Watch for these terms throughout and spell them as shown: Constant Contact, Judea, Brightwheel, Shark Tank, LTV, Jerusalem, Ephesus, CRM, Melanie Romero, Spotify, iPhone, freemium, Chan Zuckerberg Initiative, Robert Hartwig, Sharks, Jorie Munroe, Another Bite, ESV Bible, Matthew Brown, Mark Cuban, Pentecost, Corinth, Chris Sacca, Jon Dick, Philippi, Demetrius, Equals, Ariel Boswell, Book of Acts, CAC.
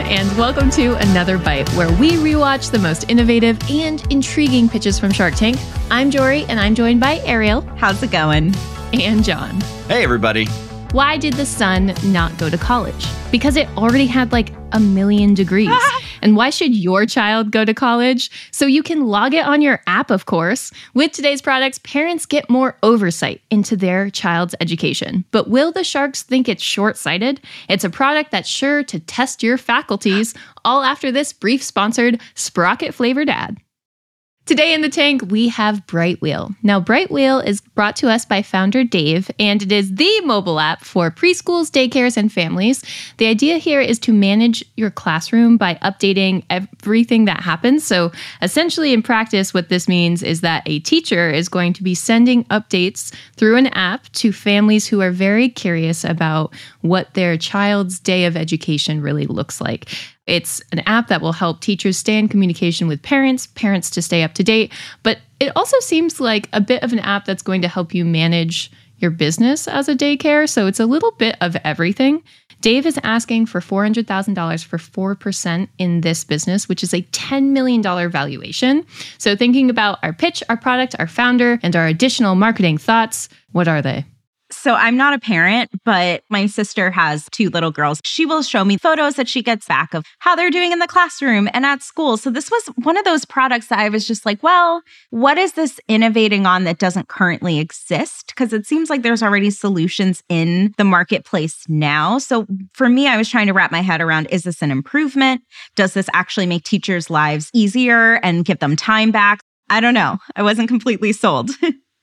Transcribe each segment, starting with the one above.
everyone, and welcome to Another Bite, where we rewatch the most innovative and intriguing pitches from Shark Tank. I'm Jory, and I'm joined by Ariel. How's it going? And John. Hey, everybody. Why did the sun not go to college? Because it already had like a million degrees. And why should your child go to college? So you can log it on your app, of course. With today's products, parents get more oversight into their child's education. But will the sharks think it's short-sighted? It's a product that's sure to test your faculties, all after this brief sponsored sprocket-flavored ad. Today in the tank, we have Brightwheel. Now, Brightwheel is brought to us by founder Dave, and it is the mobile app for preschools, daycares, and families. The idea here is to manage your classroom by updating everything that happens. So essentially, in practice, what this means is that a teacher is going to be sending updates through an app to families who are very curious about what their child's day of education really looks like. It's an app that will help teachers stay in communication with parents, parents to stay up to date, but it also seems like a bit of an app that's going to help you manage your business as a daycare, so it's a little bit of everything. Dave is asking for $400,000 for 4% in this business, which is a $10 million valuation. So thinking about our pitch, our product, our founder, and our additional marketing thoughts, what are they? So I'm not a parent, but my sister has two little girls. She will show me photos that she gets back of how they're doing in the classroom and at school. So this was one of those products that I was just like, well, what is this innovating on that doesn't currently exist? Because it seems like there's already solutions in the marketplace now. So for me, I was trying to wrap my head around, is this an improvement? Does this actually make teachers' lives easier and give them time back? I don't know. I wasn't completely sold.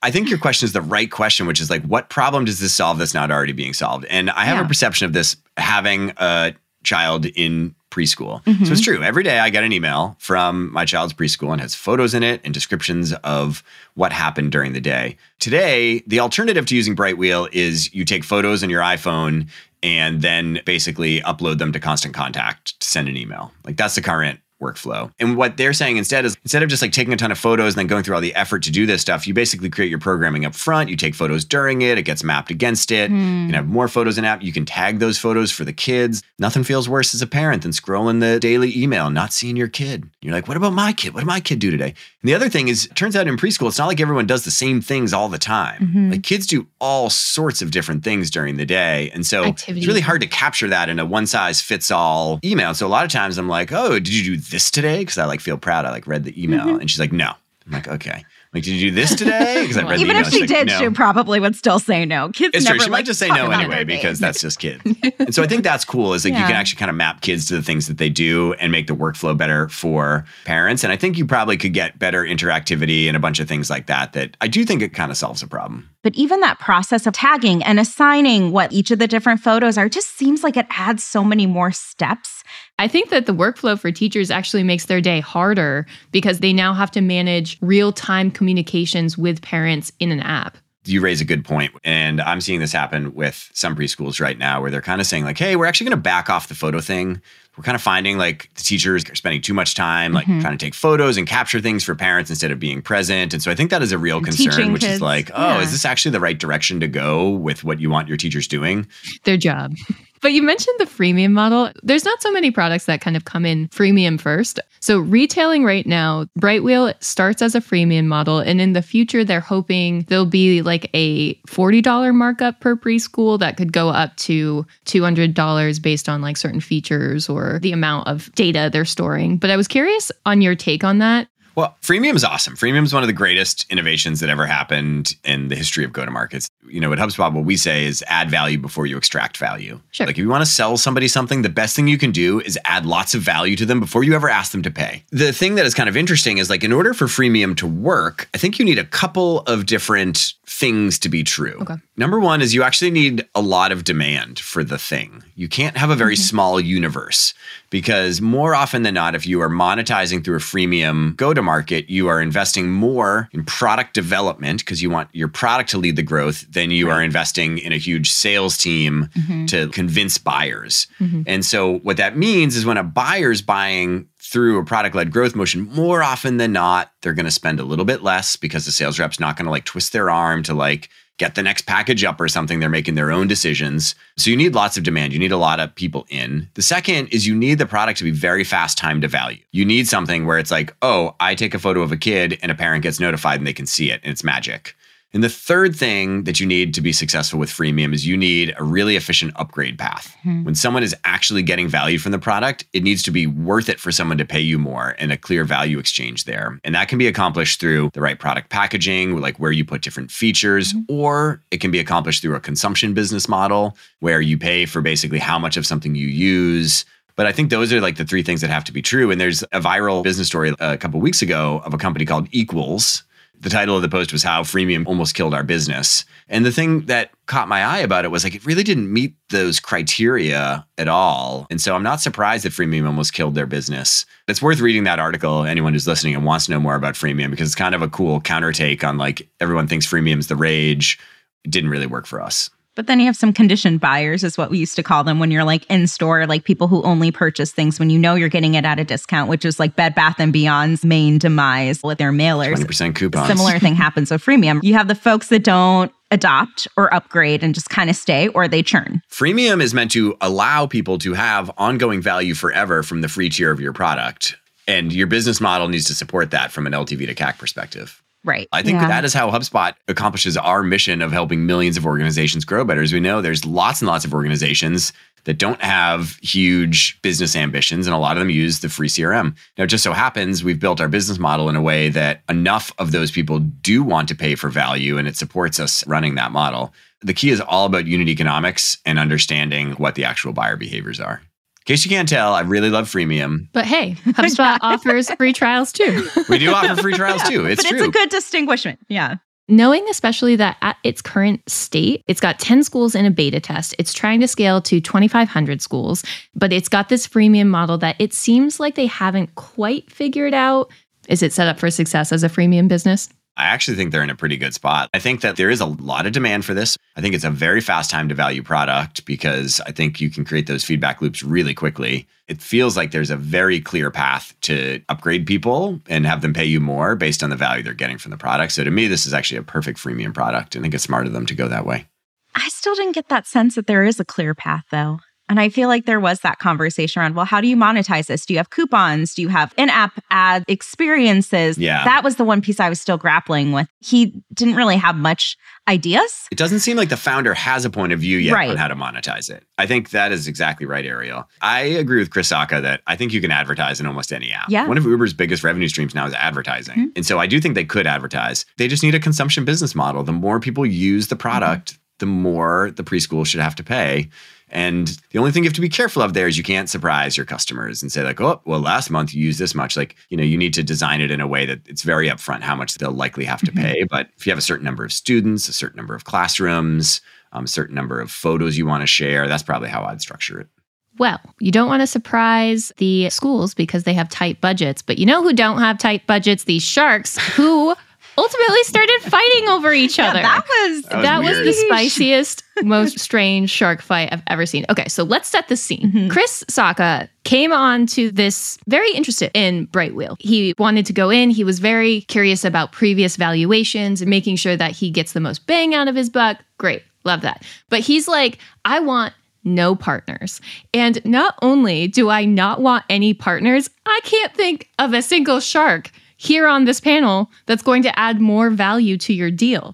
I think your question is the right question, which is like, what problem does this solve that's not already being solved? And I have a perception of this having a child in preschool. Mm-hmm. So it's true. Every day I get an email from my child's preschool and has photos in it and descriptions of what happened during the day. Today, the alternative to using Brightwheel is you take photos on your iPhone and then basically upload them to Constant Contact to send an email. Like that's the current workflow. And what they're saying instead is, instead of just like taking a ton of photos and then going through all the effort to do this stuff, you basically create your programming up front. You take photos during it. It gets mapped against it. You can have more photos in app. You can tag those photos for the kids. Nothing feels worse as a parent than scrolling the daily email and not seeing your kid. You're like, what about my kid? What did my kid do today? And the other thing is, it turns out in preschool, it's not like everyone does the same things all the time. Mm-hmm. Like kids do all sorts of different things during the day. And so it's really hard to capture that in a one size fits all email. So a lot of times I'm like, oh, did you do this today? Because I like feel proud. I like read the email. Mm-hmm. And she's like, no. I'm like, okay. I'm like, did you do this today? Because I read the email. Even if she did, no. She probably would still say no. Kids it's never true. She might just say no anyway because that's just kids. And so I think that's cool is like you can actually kind of map kids to the things that they do and make the workflow better for parents. And I think you probably could get better interactivity and a bunch of things like that that I do think it kind of solves a problem. But even that process of tagging and assigning what each of the different photos are just seems like it adds so many more steps. I think that the workflow for teachers actually makes their day harder because they now have to manage real-time communications with parents in an app. You raise a good point. And I'm seeing this happen with some preschools right now where they're kind of saying like, hey, we're actually going to back off the photo thing. We're kind of finding like the teachers are spending too much time like trying to take photos and capture things for parents instead of being present. And so I think that is a real concern, which is like, oh, is this actually the right direction to go with what you want your teachers doing? Their job. But you mentioned the freemium model. There's not so many products that kind of come in freemium first. So retailing right now, Brightwheel starts as a freemium model. And in the future, they're hoping there'll be like a $40 markup per preschool that could go up to $200 based on like certain features or the amount of data they're storing. But I was curious on your take on that. Well, freemium is awesome. Freemium is one of the greatest innovations that ever happened in the history of go-to-markets. You know, at HubSpot, what we say is add value before you extract value. Sure. Like if you want to sell somebody something, the best thing you can do is add lots of value to them before you ever ask them to pay. The thing that is kind of interesting is like in order for freemium to work, I think you need a couple of different things to be true. Okay. Number one is you actually need a lot of demand for the thing. You can't have a very small universe because more often than not, if you are monetizing through a freemium go-to-market, you are investing more in product development because you want your product to lead the growth than you are investing in a huge sales team to convince buyers. And so what that means is when a buyer's buying through a product-led growth motion, more often than not, they're going to spend a little bit less because the sales rep's not going to like twist their arm to like get the next package up or something. They're making their own decisions. So you need lots of demand. You need a lot of people in. The second is you need the product to be very fast time to value. You need something where it's like, oh, I take a photo of a kid and a parent gets notified and they can see it and it's magic. And the third thing that you need to be successful with freemium is you need a really efficient upgrade path. Mm-hmm. When someone is actually getting value from the product, it needs to be worth it for someone to pay you more and a clear value exchange there. And that can be accomplished through the right product packaging, like where you put different features, mm-hmm. or it can be accomplished through a consumption business model where you pay for basically how much of something you use. But I think those are like the three things that have to be true. And there's a viral business story a couple of weeks ago of a company called Equals. The title of the post was how freemium almost killed our business. And the thing that caught my eye about it was like, it really didn't meet those criteria at all. And so I'm not surprised that freemium almost killed their business. It's worth reading that article, anyone who's listening and wants to know more about freemium, because it's kind of a cool counter take on like, everyone thinks freemium's the rage. It didn't really work for us. But then you have some conditioned buyers is what we used to call them when you're like in store, like people who only purchase things when you know you're getting it at a discount, which is like Bed Bath & Beyond's main demise with their mailers. 20% coupons. Similar thing happens with freemium. You have the folks that don't adopt or upgrade and just kind of stay, or they churn. Freemium is meant to allow people to have ongoing value forever from the free tier of your product. And your business model needs to support that from an LTV to CAC perspective. Right. I think that is how HubSpot accomplishes our mission of helping millions of organizations grow better. As we know, there's lots and lots of organizations that don't have huge business ambitions, and a lot of them use the free CRM. Now, it just so happens we've built our business model in a way that enough of those people do want to pay for value, and it supports us running that model. The key is all about unit economics and understanding what the actual buyer behaviors are. In case you can't tell, I really love freemium. But hey, HubSpot offers free trials too. We do offer free trials too. It's true. But it's a good distinguishment. Yeah. Knowing especially that at its current state, it's got 10 schools in a beta test. It's trying to scale to 2,500 schools, but it's got this freemium model that it seems like they haven't quite figured out. Is it set up for success as a freemium business? I actually think they're in a pretty good spot. I think that there is a lot of demand for this. I think it's a very fast time to value product because I think you can create those feedback loops really quickly. It feels like there's a very clear path to upgrade people and have them pay you more based on the value they're getting from the product. So to me, this is actually a perfect freemium product. I think it's smart of them to go that way. I still didn't get that sense that there is a clear path though. And I feel like there was that conversation around, well, how do you monetize this? Do you have coupons? Do you have in-app ad experiences? Yeah. That was the one piece I was still grappling with. He didn't really have much ideas. It doesn't seem like the founder has a point of view yet on how to monetize it. I think that is exactly right, Ariel. I agree with Chris Sacca that I think you can advertise in almost any app. Yeah. One of Uber's biggest revenue streams now is advertising. Mm-hmm. And so I do think they could advertise. They just need a consumption business model. The more people use the product, the more the preschool should have to pay. And the only thing you have to be careful of there is you can't surprise your customers and say like, oh, well, last month you used this much. Like, you know, you need to design it in a way that it's very upfront how much they'll likely have to pay. But if you have a certain number of students, a certain number of classrooms, a certain number of photos you want to share, that's probably how I'd structure it. Well, you don't want to surprise the schools because they have tight budgets. But you know who don't have tight budgets? These sharks who ultimately started fighting over each other. Yeah, that was the spiciest, most strange shark fight I've ever seen. Okay, so let's set the scene. Mm-hmm. Chris Sacca came on to this very interested in Brightwheel. He wanted to go in. He was very curious about previous valuations and making sure that he gets the most bang out of his buck. Great, love that. But he's like, I want no partners. And not only do I not want any partners, I can't think of a single shark here on this panel that's going to add more value to your deal.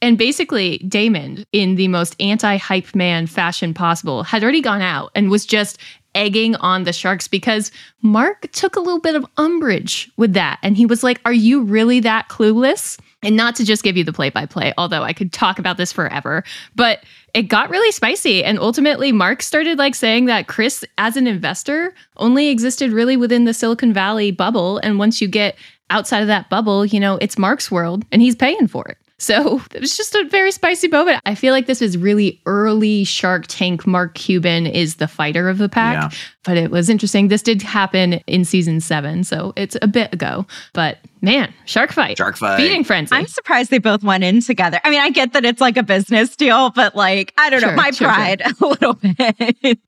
And basically, Damon, in the most anti-hype man fashion possible, had already gone out and was just egging on the sharks because Mark took a little bit of umbrage with that. And he was like, are you really that clueless? And not to just give you the play-by-play, although I could talk about this forever, but it got really spicy. And ultimately, Mark started like saying that Chris, as an investor, only existed really within the Silicon Valley bubble. And once you get outside of that bubble, you know, it's Mark's world and he's paying for it. So it was just a very spicy moment. I feel like this is really early Shark Tank. Mark Cuban is the fighter of the pack. Yeah. But it was interesting. This did happen in season 7. So it's a bit ago. But man, shark fight. Shark fight. Feeding frenzy. I'm surprised they both went in together. I mean, I get that it's like a business deal, but like, I don't know, my pride a little bit.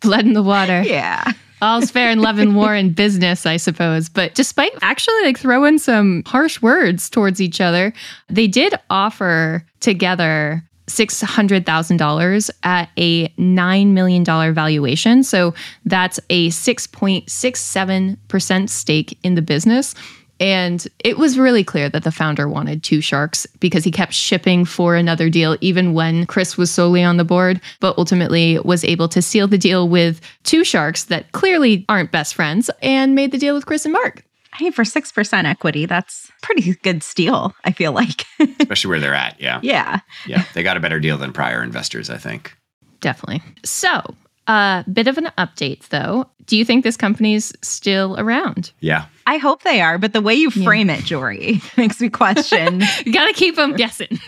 Blood in the water. Yeah. All's fair in love and war and business, I suppose. But despite actually like throwing some harsh words towards each other, they did offer together $600,000 at a $9 million valuation. So that's a 6.67% stake in the business. And it was really clear that the founder wanted two sharks because he kept shipping for another deal, even when Chris was solely on the board, but ultimately was able to seal the deal with two sharks that clearly aren't best friends and made the deal with Chris and Mark. Hey, for 6% equity, that's pretty good steal, I feel like. Especially where they're at, yeah. Yeah. Yeah, they got a better deal than prior investors, I think. Definitely. So, a bit of an update, though. Do you think this company's still around? Yeah. I hope they are, but the way you frame it, Jory, makes me question. You got to keep them guessing.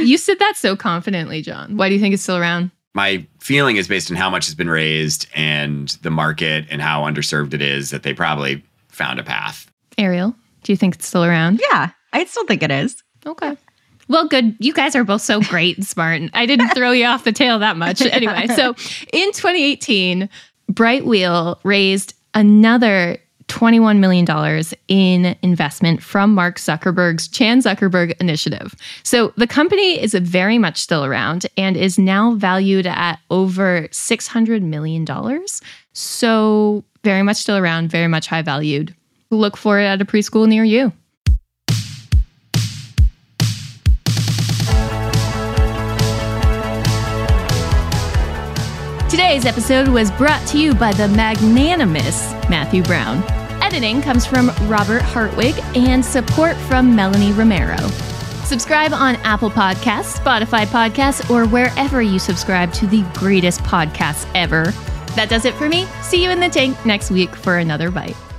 You said that so confidently, John. Why do you think it's still around? My feeling is based on how much has been raised and the market and how underserved it is that they probably found a path. Ariel, do you think it's still around? Yeah, I still think it is. Okay. Well, good. You guys are both so great and smart. And I didn't throw you off the tail that much. Anyway, so in 2018, Brightwheel raised another $21 million in investment from Mark Zuckerberg's Chan Zuckerberg Initiative. So the company is very much still around and is now valued at over $600 million. So very much still around, very much high valued. Look for it at a preschool near you. Today's episode was brought to you by the magnanimous Matthew Brown. Editing comes from Robert Hartwig and support from Melanie Romero. Subscribe on Apple Podcasts, Spotify Podcasts, or wherever you subscribe to the greatest podcasts ever. That does it for me. See you in the tank next week for Another Bite.